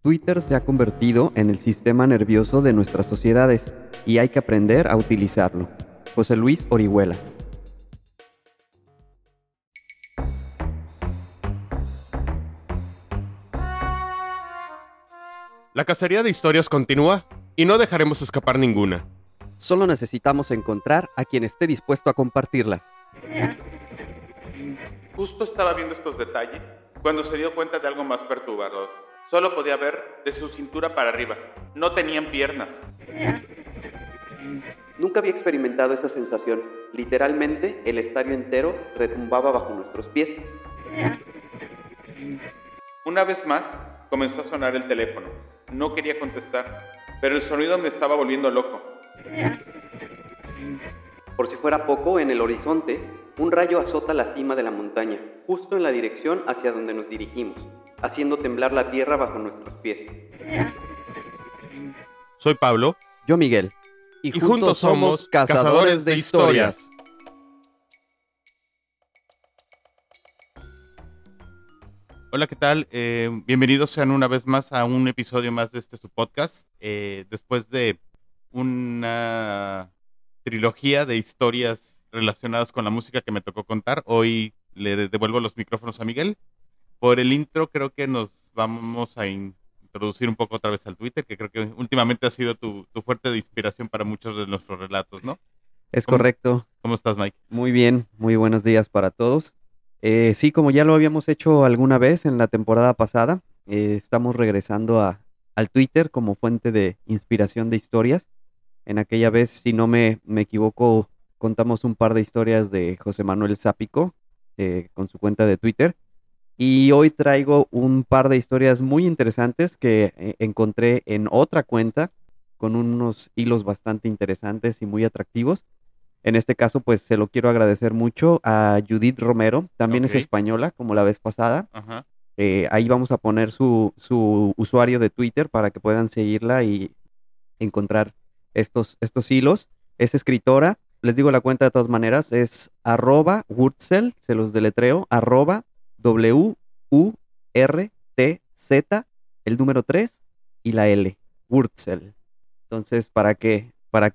Twitter se ha convertido en el sistema nervioso de nuestras sociedades y hay que aprender a utilizarlo. José Luis Orihuela. La cacería de historias continúa y no dejaremos escapar ninguna. Solo necesitamos encontrar a quien esté dispuesto a compartirlas. Justo estaba viendo estos detalles cuando se dio cuenta de algo más perturbador. Solo podía ver de su cintura para arriba. No tenían piernas. Nunca había experimentado esa sensación. Literalmente, el estadio entero retumbaba bajo nuestros pies. Una vez más, comenzó a sonar el teléfono. No quería contestar, pero el sonido me estaba volviendo loco. Por si fuera poco, en el horizonte, un rayo azota la cima de la montaña, justo en la dirección hacia donde nos dirigimos, haciendo temblar la tierra bajo nuestros pies. Soy Pablo. Yo Miguel. Y juntos somos Cazadores de Historias. Hola, ¿qué tal? Bienvenidos sean una vez más a un episodio más de su podcast. Después de una trilogía de historias relacionadas con la música que me tocó contar, hoy le devuelvo los micrófonos a Miguel. Por el intro creo que nos vamos a introducir un poco otra vez al Twitter, que creo que últimamente ha sido tu fuerte de inspiración para muchos de nuestros relatos, ¿no? Es correcto. ¿Cómo estás, Mike? Muy bien, muy buenos días para todos. Sí, como ya lo habíamos hecho alguna vez en la temporada pasada, estamos regresando al Twitter como fuente de inspiración de historias. En aquella vez, si no me equivoco, contamos un par de historias de José Manuel Zápico con su cuenta de Twitter. Y hoy traigo un par de historias muy interesantes que encontré en otra cuenta con unos hilos bastante interesantes y muy atractivos. En este caso, pues se lo quiero agradecer mucho a Judith Romero. También es española, como la vez pasada. Ajá. Ahí vamos a poner su usuario de Twitter para que puedan seguirla y encontrar estos hilos. Es escritora. Les digo la cuenta de todas maneras, es @Wurzel, se los deletreo, @WURTZ, el número 3 y la L, Wurzel. Entonces, para que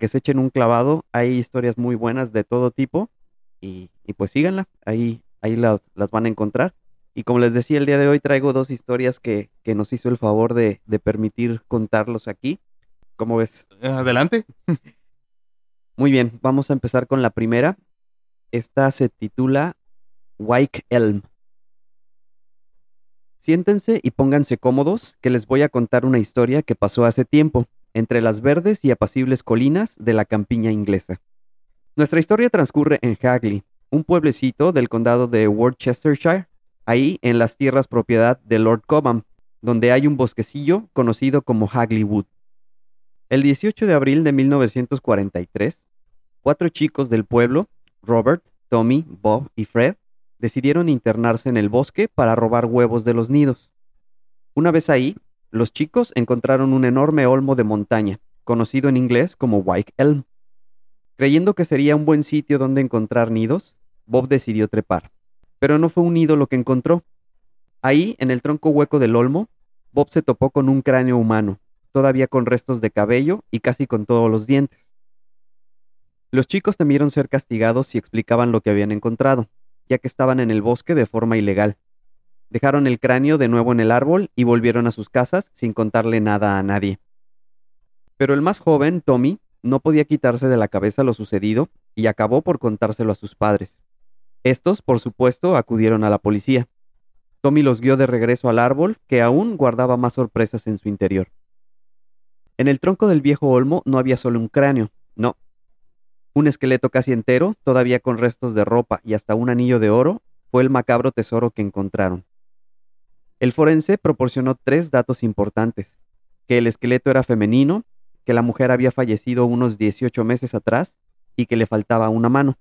se echen un clavado, hay historias muy buenas de todo tipo y pues síganla, ahí las van a encontrar. Y como les decía, el día de hoy traigo dos historias que nos hizo el favor de permitir contarlos aquí. ¿Cómo ves? Adelante. Muy bien, vamos a empezar con la primera. Esta se titula Wych Elm. Siéntense y pónganse cómodos, que les voy a contar una historia que pasó hace tiempo, entre las verdes y apacibles colinas de la campiña inglesa. Nuestra historia transcurre en Hagley, un pueblecito del condado de Worcestershire, ahí en las tierras propiedad de Lord Cobham, donde hay un bosquecillo conocido como Hagley Wood. El 18 de abril de 1943, 4 chicos del pueblo, Robert, Tommy, Bob y Fred, decidieron internarse en el bosque para robar huevos de los nidos. Una vez ahí, los chicos encontraron un enorme olmo de montaña, conocido en inglés como Wych Elm. Creyendo que sería un buen sitio donde encontrar nidos, Bob decidió trepar, pero no fue un nido lo que encontró. Ahí, en el tronco hueco del olmo, Bob se topó con un cráneo humano, todavía con restos de cabello y casi con todos los dientes. Los chicos temieron ser castigados si explicaban lo que habían encontrado, ya que estaban en el bosque de forma ilegal. Dejaron el cráneo de nuevo en el árbol y volvieron a sus casas sin contarle nada a nadie. Pero el más joven, Tommy, no podía quitarse de la cabeza lo sucedido y acabó por contárselo a sus padres. Estos, por supuesto, acudieron a la policía. Tommy los guió de regreso al árbol, que aún guardaba más sorpresas en su interior. En el tronco del viejo olmo no había solo un cráneo, no. Un esqueleto casi entero, todavía con restos de ropa y hasta un anillo de oro, fue el macabro tesoro que encontraron. El forense proporcionó 3 datos importantes: que el esqueleto era femenino, que la mujer había fallecido unos 18 meses atrás y que le faltaba una mano.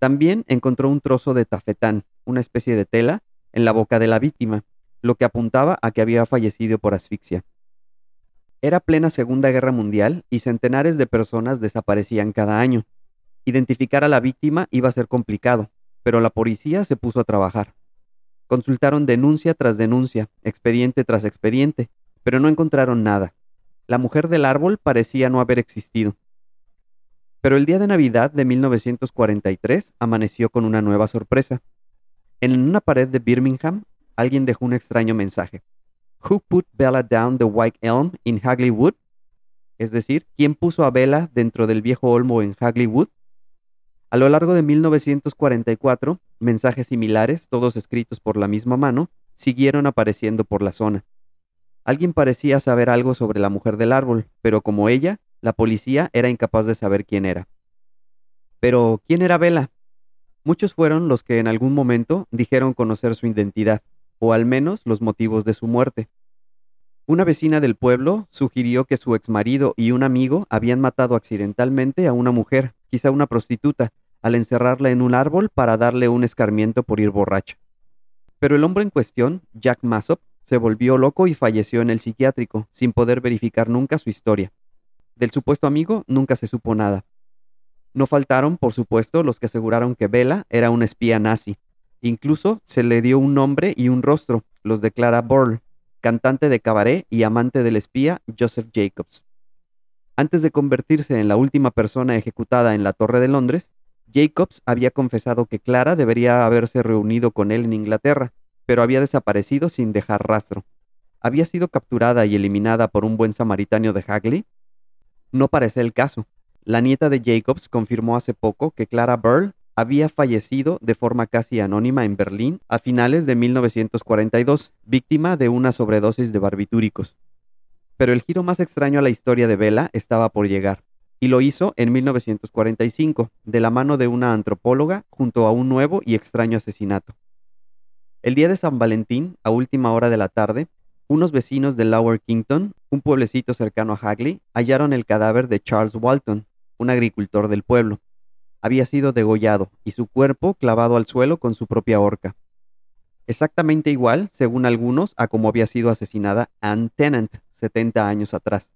También encontró un trozo de tafetán, una especie de tela, en la boca de la víctima, lo que apuntaba a que había fallecido por asfixia. Era plena Segunda Guerra Mundial y centenares de personas desaparecían cada año. Identificar a la víctima iba a ser complicado, pero la policía se puso a trabajar. Consultaron denuncia tras denuncia, expediente tras expediente, pero no encontraron nada. La mujer del árbol parecía no haber existido. Pero el día de Navidad de 1943 amaneció con una nueva sorpresa. En una pared de Birmingham, alguien dejó un extraño mensaje. "Who put Bella down the Wych Elm in Hagley Wood?" Es decir, ¿quién puso a Bella dentro del viejo olmo en Hagley Wood? A lo largo de 1944, mensajes similares, todos escritos por la misma mano, siguieron apareciendo por la zona. Alguien parecía saber algo sobre la mujer del árbol, pero como ella, la policía era incapaz de saber quién era. Pero, ¿quién era Bella? Muchos fueron los que en algún momento dijeron conocer su identidad, o al menos los motivos de su muerte. Una vecina del pueblo sugirió que su exmarido y un amigo habían matado accidentalmente a una mujer, quizá una prostituta, al encerrarla en un árbol para darle un escarmiento por ir borracho. Pero el hombre en cuestión, Jack Mossop, se volvió loco y falleció en el psiquiátrico, sin poder verificar nunca su historia. Del supuesto amigo nunca se supo nada. No faltaron, por supuesto, los que aseguraron que Bella era una espía nazi. Incluso se le dio un nombre y un rostro, los de Clara Bauerle, cantante de cabaret y amante del espía Joseph Jacobs. Antes de convertirse en la última persona ejecutada en la Torre de Londres, Jacobs había confesado que Clara debería haberse reunido con él en Inglaterra, pero había desaparecido sin dejar rastro. ¿Había sido capturada y eliminada por un buen samaritano de Hagley? No parece el caso. La nieta de Jacobs confirmó hace poco que Clara Bauerle había fallecido de forma casi anónima en Berlín a finales de 1942, víctima de una sobredosis de barbitúricos. Pero el giro más extraño a la historia de Bella estaba por llegar, y lo hizo en 1945, de la mano de una antropóloga junto a un nuevo y extraño asesinato. El día de San Valentín, a última hora de la tarde, unos vecinos de Lower Kington, un pueblecito cercano a Hagley, hallaron el cadáver de Charles Walton, un agricultor del pueblo. Había sido degollado y su cuerpo clavado al suelo con su propia horca. Exactamente igual, según algunos, a como había sido asesinada Anne Tennant 70 años atrás.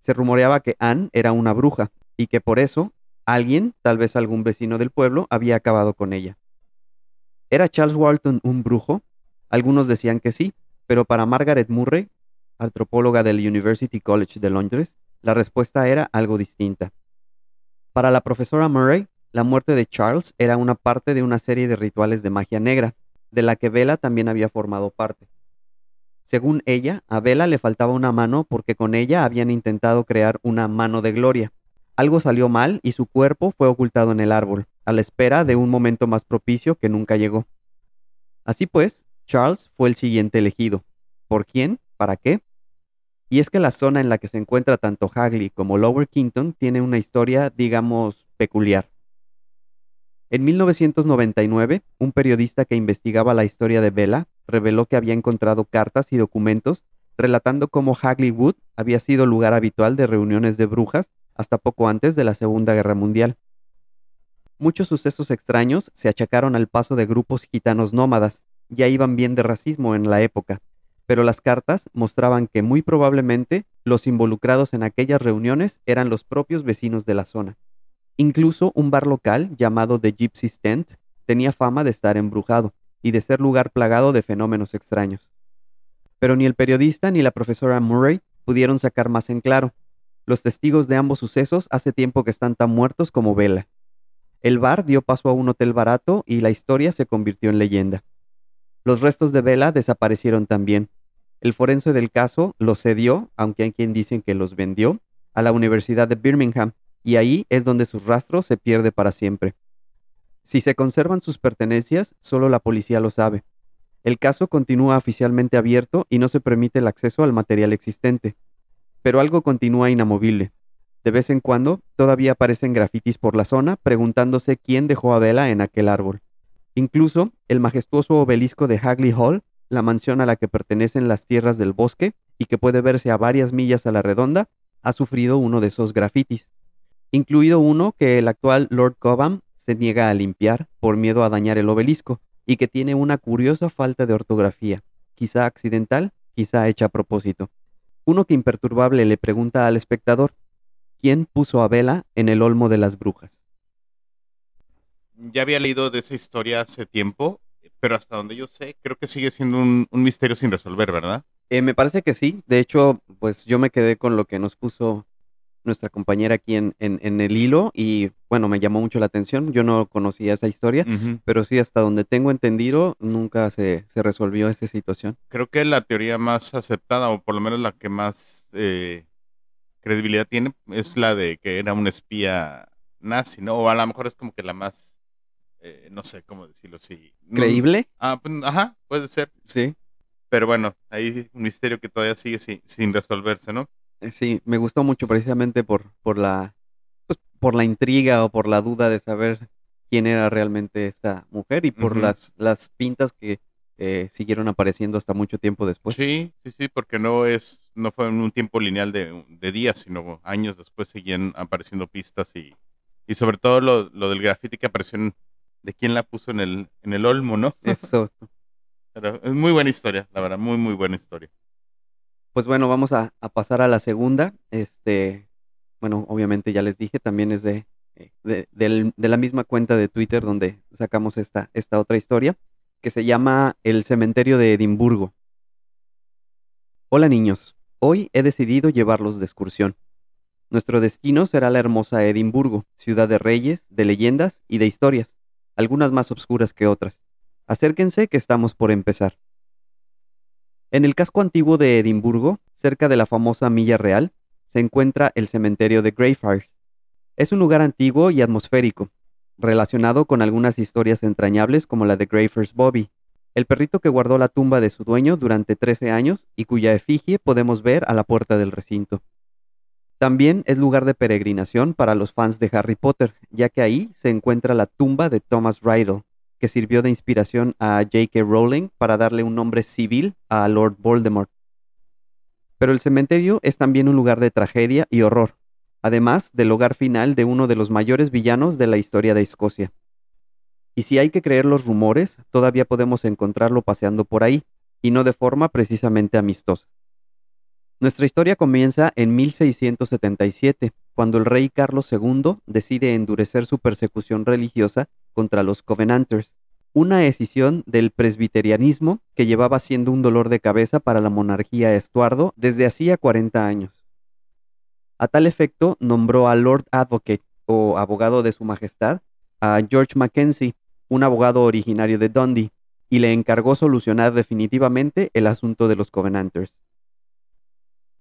Se rumoreaba que Anne era una bruja y que por eso alguien, tal vez algún vecino del pueblo, había acabado con ella. ¿Era Charles Walton un brujo? Algunos decían que sí, pero para Margaret Murray, antropóloga del University College de Londres, la respuesta era algo distinta. Para la profesora Murray, la muerte de Charles era una parte de una serie de rituales de magia negra, de la que Bella también había formado parte. Según ella, a Bella le faltaba una mano porque con ella habían intentado crear una mano de gloria. Algo salió mal y su cuerpo fue ocultado en el árbol, a la espera de un momento más propicio que nunca llegó. Así pues, Charles fue el siguiente elegido. ¿Por quién? ¿Para qué? Y es que la zona en la que se encuentra tanto Hagley como Lower Kington tiene una historia, digamos, peculiar. En 1999, un periodista que investigaba la historia de Bella reveló que había encontrado cartas y documentos relatando cómo Hagley Wood había sido lugar habitual de reuniones de brujas hasta poco antes de la Segunda Guerra Mundial. Muchos sucesos extraños se achacaron al paso de grupos gitanos nómadas, ya iban bien de racismo en la época, pero las cartas mostraban que muy probablemente los involucrados en aquellas reuniones eran los propios vecinos de la zona. Incluso un bar local llamado The Gypsy's Tent tenía fama de estar embrujado y de ser lugar plagado de fenómenos extraños. Pero ni el periodista ni la profesora Murray pudieron sacar más en claro. Los testigos de ambos sucesos hace tiempo que están tan muertos como Bella. El bar dio paso a un hotel barato y la historia se convirtió en leyenda. Los restos de Bella desaparecieron también. El forense del caso los cedió, aunque hay quien dicen que los vendió, a la Universidad de Birmingham, y ahí es donde su rastro se pierde para siempre. Si se conservan sus pertenencias, solo la policía lo sabe. El caso continúa oficialmente abierto y no se permite el acceso al material existente. Pero algo continúa inamovible. De vez en cuando, todavía aparecen grafitis por la zona preguntándose quién dejó a Bella en aquel árbol. Incluso, el majestuoso obelisco de Hagley Hall, la mansión a la que pertenecen las tierras del bosque y que puede verse a varias millas a la redonda, ha sufrido uno de esos grafitis. Incluido uno que el actual Lord Cobham se niega a limpiar por miedo a dañar el obelisco y que tiene una curiosa falta de ortografía, quizá accidental, quizá hecha a propósito. Uno que imperturbable le pregunta al espectador, ¿quién puso a Bella en el olmo de las brujas? Ya había leído de esa historia hace tiempo, pero hasta donde yo sé, creo que sigue siendo un misterio sin resolver, ¿verdad? Me parece que sí. De hecho, pues yo me quedé con lo que nos puso nuestra compañera aquí en el hilo y, bueno, me llamó mucho la atención. Yo no conocía esa historia, uh-huh. pero sí, hasta donde tengo entendido, nunca se resolvió esa situación. Creo que la teoría más aceptada, o por lo menos la que más credibilidad tiene, es la de que era un espía nazi, ¿no? O a lo mejor es como que la más, no sé cómo decirlo, sí. ¿Creíble? Pues, ajá, puede ser. Sí. Pero bueno, hay un misterio que todavía sigue sin resolverse, ¿no? Sí, me gustó mucho precisamente por la intriga o por la duda de saber quién era realmente esta mujer y por uh-huh. las pintas que siguieron apareciendo hasta mucho tiempo después. Sí, porque no fue en un tiempo lineal de días, sino años después seguían apareciendo pistas y sobre todo lo del grafiti que apareció de quién la puso en el olmo, ¿no? Eso. Pero es muy buena historia, la verdad, muy muy buena historia. Pues bueno, vamos a pasar a la segunda. Bueno, obviamente ya les dije, también es de la misma cuenta de Twitter donde sacamos esta otra historia, que se llama El cementerio de Edimburgo. Hola niños, hoy he decidido llevarlos de excursión. Nuestro destino será la hermosa Edimburgo, ciudad de reyes, de leyendas y de historias, algunas más obscuras que otras. Acérquense que estamos por empezar. En el casco antiguo de Edimburgo, cerca de la famosa Milla Real, se encuentra el cementerio de Greyfriars. Es un lugar antiguo y atmosférico, relacionado con algunas historias entrañables como la de Greyfriars Bobby, el perrito que guardó la tumba de su dueño durante 13 años y cuya efigie podemos ver a la puerta del recinto. También es lugar de peregrinación para los fans de Harry Potter, ya que ahí se encuentra la tumba de Thomas Riddle, que sirvió de inspiración a J.K. Rowling para darle un nombre civil a Lord Voldemort. Pero el cementerio es también un lugar de tragedia y horror, además del hogar final de uno de los mayores villanos de la historia de Escocia. Y si hay que creer los rumores, todavía podemos encontrarlo paseando por ahí, y no de forma precisamente amistosa. Nuestra historia comienza en 1677, cuando el rey Carlos II decide endurecer su persecución religiosa contra los Covenanters, una escisión del presbiterianismo que llevaba siendo un dolor de cabeza para la monarquía Estuardo desde hacía 40 años. A tal efecto, nombró a Lord Advocate, o abogado de su majestad, a George Mackenzie, un abogado originario de Dundee, y le encargó solucionar definitivamente el asunto de los Covenanters.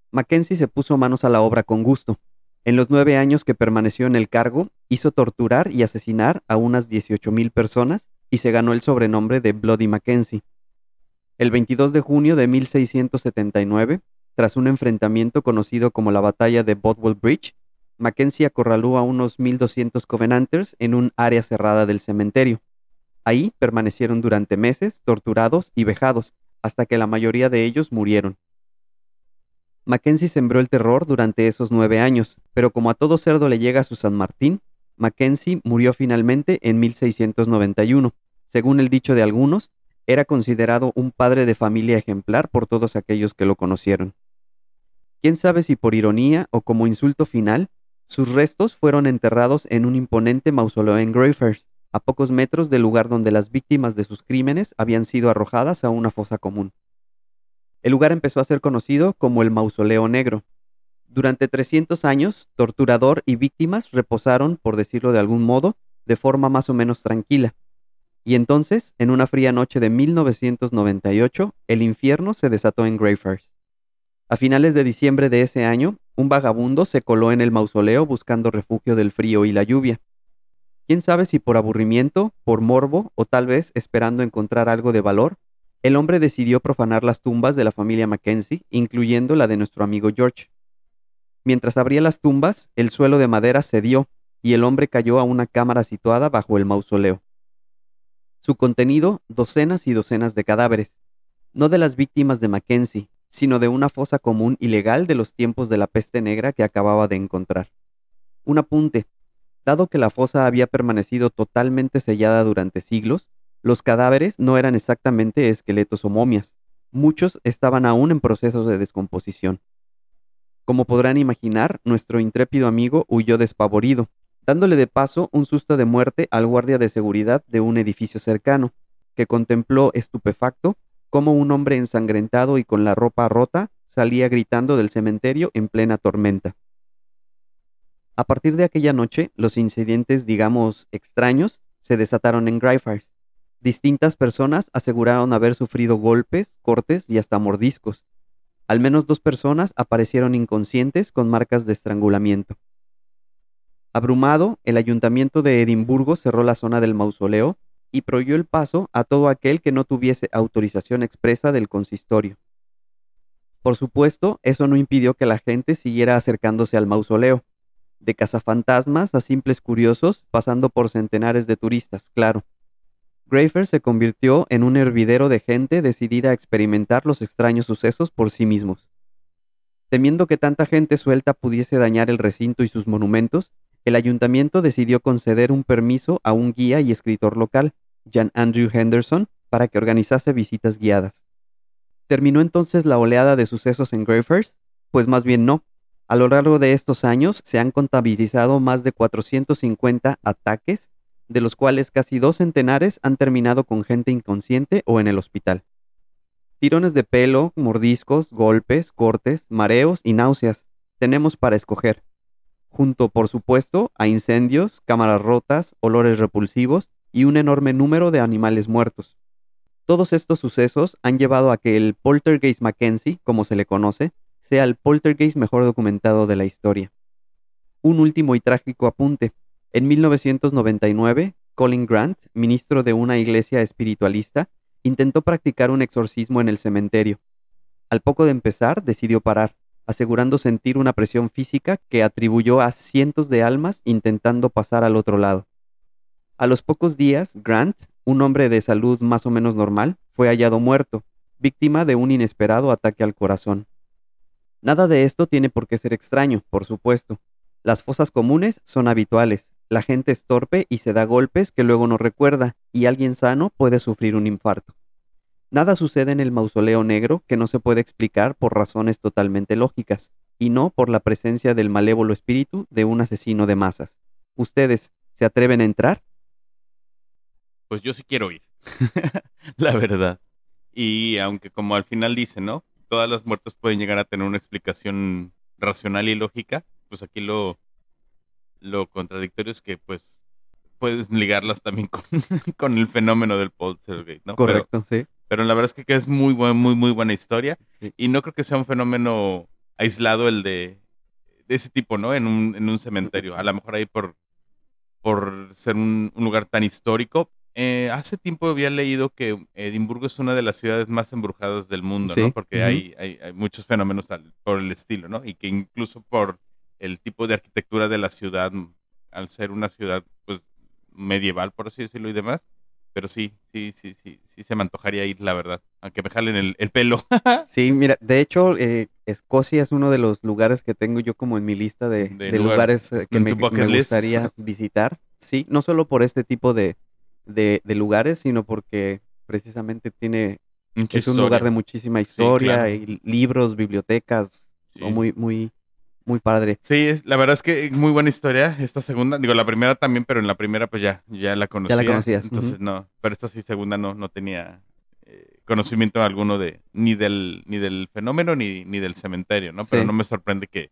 Mackenzie se puso manos a la obra con gusto. En los 9 años que permaneció en el cargo, hizo torturar y asesinar a unas 18,000 personas y se ganó el sobrenombre de Bloody Mackenzie. El 22 de junio de 1679, tras un enfrentamiento conocido como la Batalla de Bothwell Bridge, Mackenzie acorraló a unos 1,200 Covenanters en un área cerrada del cementerio. Ahí permanecieron durante meses, torturados y vejados, hasta que la mayoría de ellos murieron. Mackenzie sembró el terror durante esos 9 años, pero como a todo cerdo le llega su San Martín, Mackenzie murió finalmente en 1691. Según el dicho de algunos, era considerado un padre de familia ejemplar por todos aquellos que lo conocieron. Quién sabe si por ironía o como insulto final, sus restos fueron enterrados en un imponente mausoleo en Greyfriars, a pocos metros del lugar donde las víctimas de sus crímenes habían sido arrojadas a una fosa común. El lugar empezó a ser conocido como el Mausoleo Negro. Durante 300 años, torturador y víctimas reposaron, por decirlo de algún modo, de forma más o menos tranquila. Y entonces, en una fría noche de 1998, el infierno se desató en Greyfriars. A finales de diciembre de ese año, un vagabundo se coló en el mausoleo buscando refugio del frío y la lluvia. Quién sabe si por aburrimiento, por morbo o tal vez esperando encontrar algo de valor, el hombre decidió profanar las tumbas de la familia Mackenzie, incluyendo la de nuestro amigo George. Mientras abría las tumbas, el suelo de madera cedió y el hombre cayó a una cámara situada bajo el mausoleo. Su contenido, docenas y docenas de cadáveres, no de las víctimas de Mackenzie, sino de una fosa común ilegal de los tiempos de la peste negra que acababa de encontrar. Un apunte: dado que la fosa había permanecido totalmente sellada durante siglos, los cadáveres no eran exactamente esqueletos o momias. Muchos estaban aún en procesos de descomposición. Como podrán imaginar, nuestro intrépido amigo huyó despavorido, dándole de paso un susto de muerte al guardia de seguridad de un edificio cercano, que contempló estupefacto cómo un hombre ensangrentado y con la ropa rota salía gritando del cementerio en plena tormenta. A partir de aquella noche, los incidentes, digamos, extraños, se desataron en Greyfriars. Distintas personas aseguraron haber sufrido golpes, cortes y hasta mordiscos. Al menos 2 personas aparecieron inconscientes con marcas de estrangulamiento. Abrumado, el ayuntamiento de Edimburgo cerró la zona del mausoleo y prohibió el paso a todo aquel que no tuviese autorización expresa del consistorio. Por supuesto, eso no impidió que la gente siguiera acercándose al mausoleo, de cazafantasmas a simples curiosos, pasando por centenares de turistas, claro. Greyfriars se convirtió en un hervidero de gente decidida a experimentar los extraños sucesos por sí mismos. Temiendo que tanta gente suelta pudiese dañar el recinto y sus monumentos, el ayuntamiento decidió conceder un permiso a un guía y escritor local, Jan Andrew Henderson, para que organizase visitas guiadas. ¿Terminó entonces la oleada de sucesos en Greyfriars? Pues más bien no. A lo largo de estos años se han contabilizado más de 450 ataques, de los cuales casi 2 centenares han terminado con gente inconsciente o en el hospital. Tirones de pelo, mordiscos, golpes, cortes, mareos y náuseas. Tenemos para escoger. Junto, por supuesto, a incendios, cámaras rotas, olores repulsivos y un enorme número de animales muertos. Todos estos sucesos han llevado a que el poltergeist Mackenzie, como se le conoce, sea el poltergeist mejor documentado de la historia. Un último y trágico apunte. En 1999, Colin Grant, ministro de una iglesia espiritualista, intentó practicar un exorcismo en el cementerio. Al poco de empezar, decidió parar, asegurando sentir una presión física que atribuyó a cientos de almas intentando pasar al otro lado. A los pocos días, Grant, un hombre de salud más o menos normal, fue hallado muerto, víctima de un inesperado ataque al corazón. Nada de esto tiene por qué ser extraño, por supuesto. Las fosas comunes son habituales, la gente es torpe y se da golpes que luego no recuerda, y alguien sano puede sufrir un infarto. Nada sucede en el Mausoleo Negro que no se puede explicar por razones totalmente lógicas, y no por la presencia del malévolo espíritu de un asesino de masas. ¿Ustedes se atreven a entrar? Pues yo sí quiero ir, la verdad. Y aunque como al final dice, ¿no?, todas las muertes pueden llegar a tener una explicación racional y lógica, pues aquí lo contradictorio es que pues puedes ligarlas también con el fenómeno del poltergeist, ¿no? Correcto, sí. Pero la verdad es que es muy buena historia, sí. Y no creo que sea un fenómeno aislado el de ese tipo, ¿no? En un cementerio, a lo mejor ahí por ser un lugar tan histórico. Hace tiempo había leído que Edimburgo es una de las ciudades más embrujadas del mundo, sí, ¿no? Porque uh-huh. hay muchos fenómenos por el estilo, ¿no? Y que incluso por el tipo de arquitectura de la ciudad, al ser una ciudad pues medieval, por así decirlo, y demás. Pero sí se me antojaría ir, la verdad, aunque me jalen el pelo. Sí, mira, de hecho, Escocia es uno de los lugares que tengo yo como en mi lista de lugares que me gustaría visitar. Sí, no solo por este tipo de lugares, sino porque precisamente es un lugar de muchísima historia, sí, claro. Y libros, bibliotecas, sí. Muy padre. Sí, la verdad es que muy buena historia esta segunda, digo la primera también, pero en la primera pues ya la conocía. Ya la conocías. Entonces uh-huh. No, pero esta sí segunda no tenía conocimiento alguno ni del fenómeno ni del cementerio, ¿no? Pero sí. No me sorprende que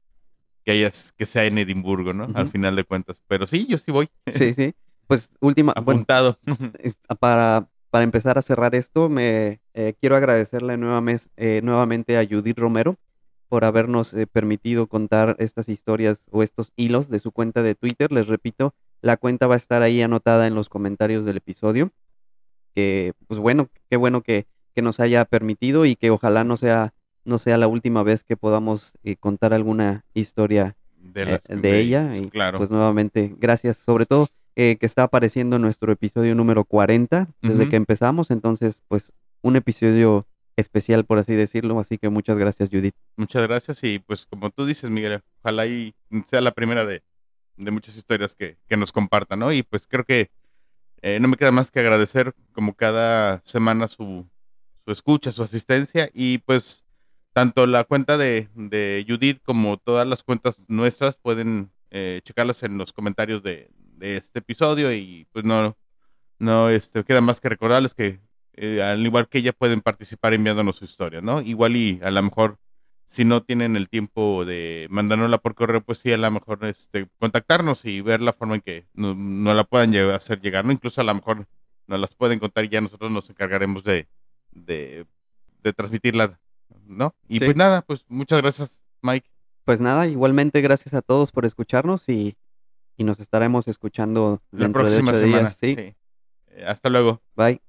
sea en Edimburgo, ¿no? Uh-huh. Al final de cuentas, pero sí, yo sí voy. Sí, sí. Pues última, apuntado. Bueno, para empezar a cerrar esto, me quiero agradecerle nuevamente a Judith Romero por habernos permitido contar estas historias o estos hilos de su cuenta de Twitter. Les repito, la cuenta va a estar ahí anotada en los comentarios del episodio. Pues bueno, qué bueno que nos haya permitido y que ojalá no sea la última vez que podamos contar alguna historia de ella. Y claro. Pues nuevamente, gracias. Sobre todo, que está apareciendo en nuestro episodio número 40 desde uh-huh. que empezamos, entonces pues un episodio especial, por así decirlo, así que muchas gracias, Judith. Muchas gracias y pues como tú dices, Miguel, ojalá y sea la primera de muchas historias que nos compartan, ¿no? Y pues creo que no me queda más que agradecer como cada semana su escucha, su asistencia y pues tanto la cuenta de Judith como todas las cuentas nuestras pueden checarlas en los comentarios de este episodio y pues no queda más que recordarles que al igual que ella, pueden participar enviándonos su historia, ¿no? Igual y a lo mejor, si no tienen el tiempo de mandárnosla por correo, pues sí, a lo mejor contactarnos y ver la forma en que no la puedan hacer llegar, ¿no? Incluso a lo mejor nos las pueden contar y ya nosotros nos encargaremos de transmitirla, ¿no? Y sí. Pues nada, pues muchas gracias, Mike. Pues nada, igualmente gracias a todos por escucharnos y nos estaremos escuchando la próxima semana. ¿Sí? Sí. Hasta luego. Bye.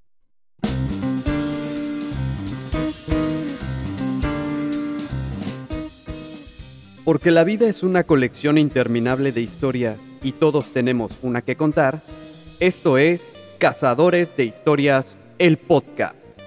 Porque la vida es una colección interminable de historias y todos tenemos una que contar, esto es Cazadores de Historias, el podcast.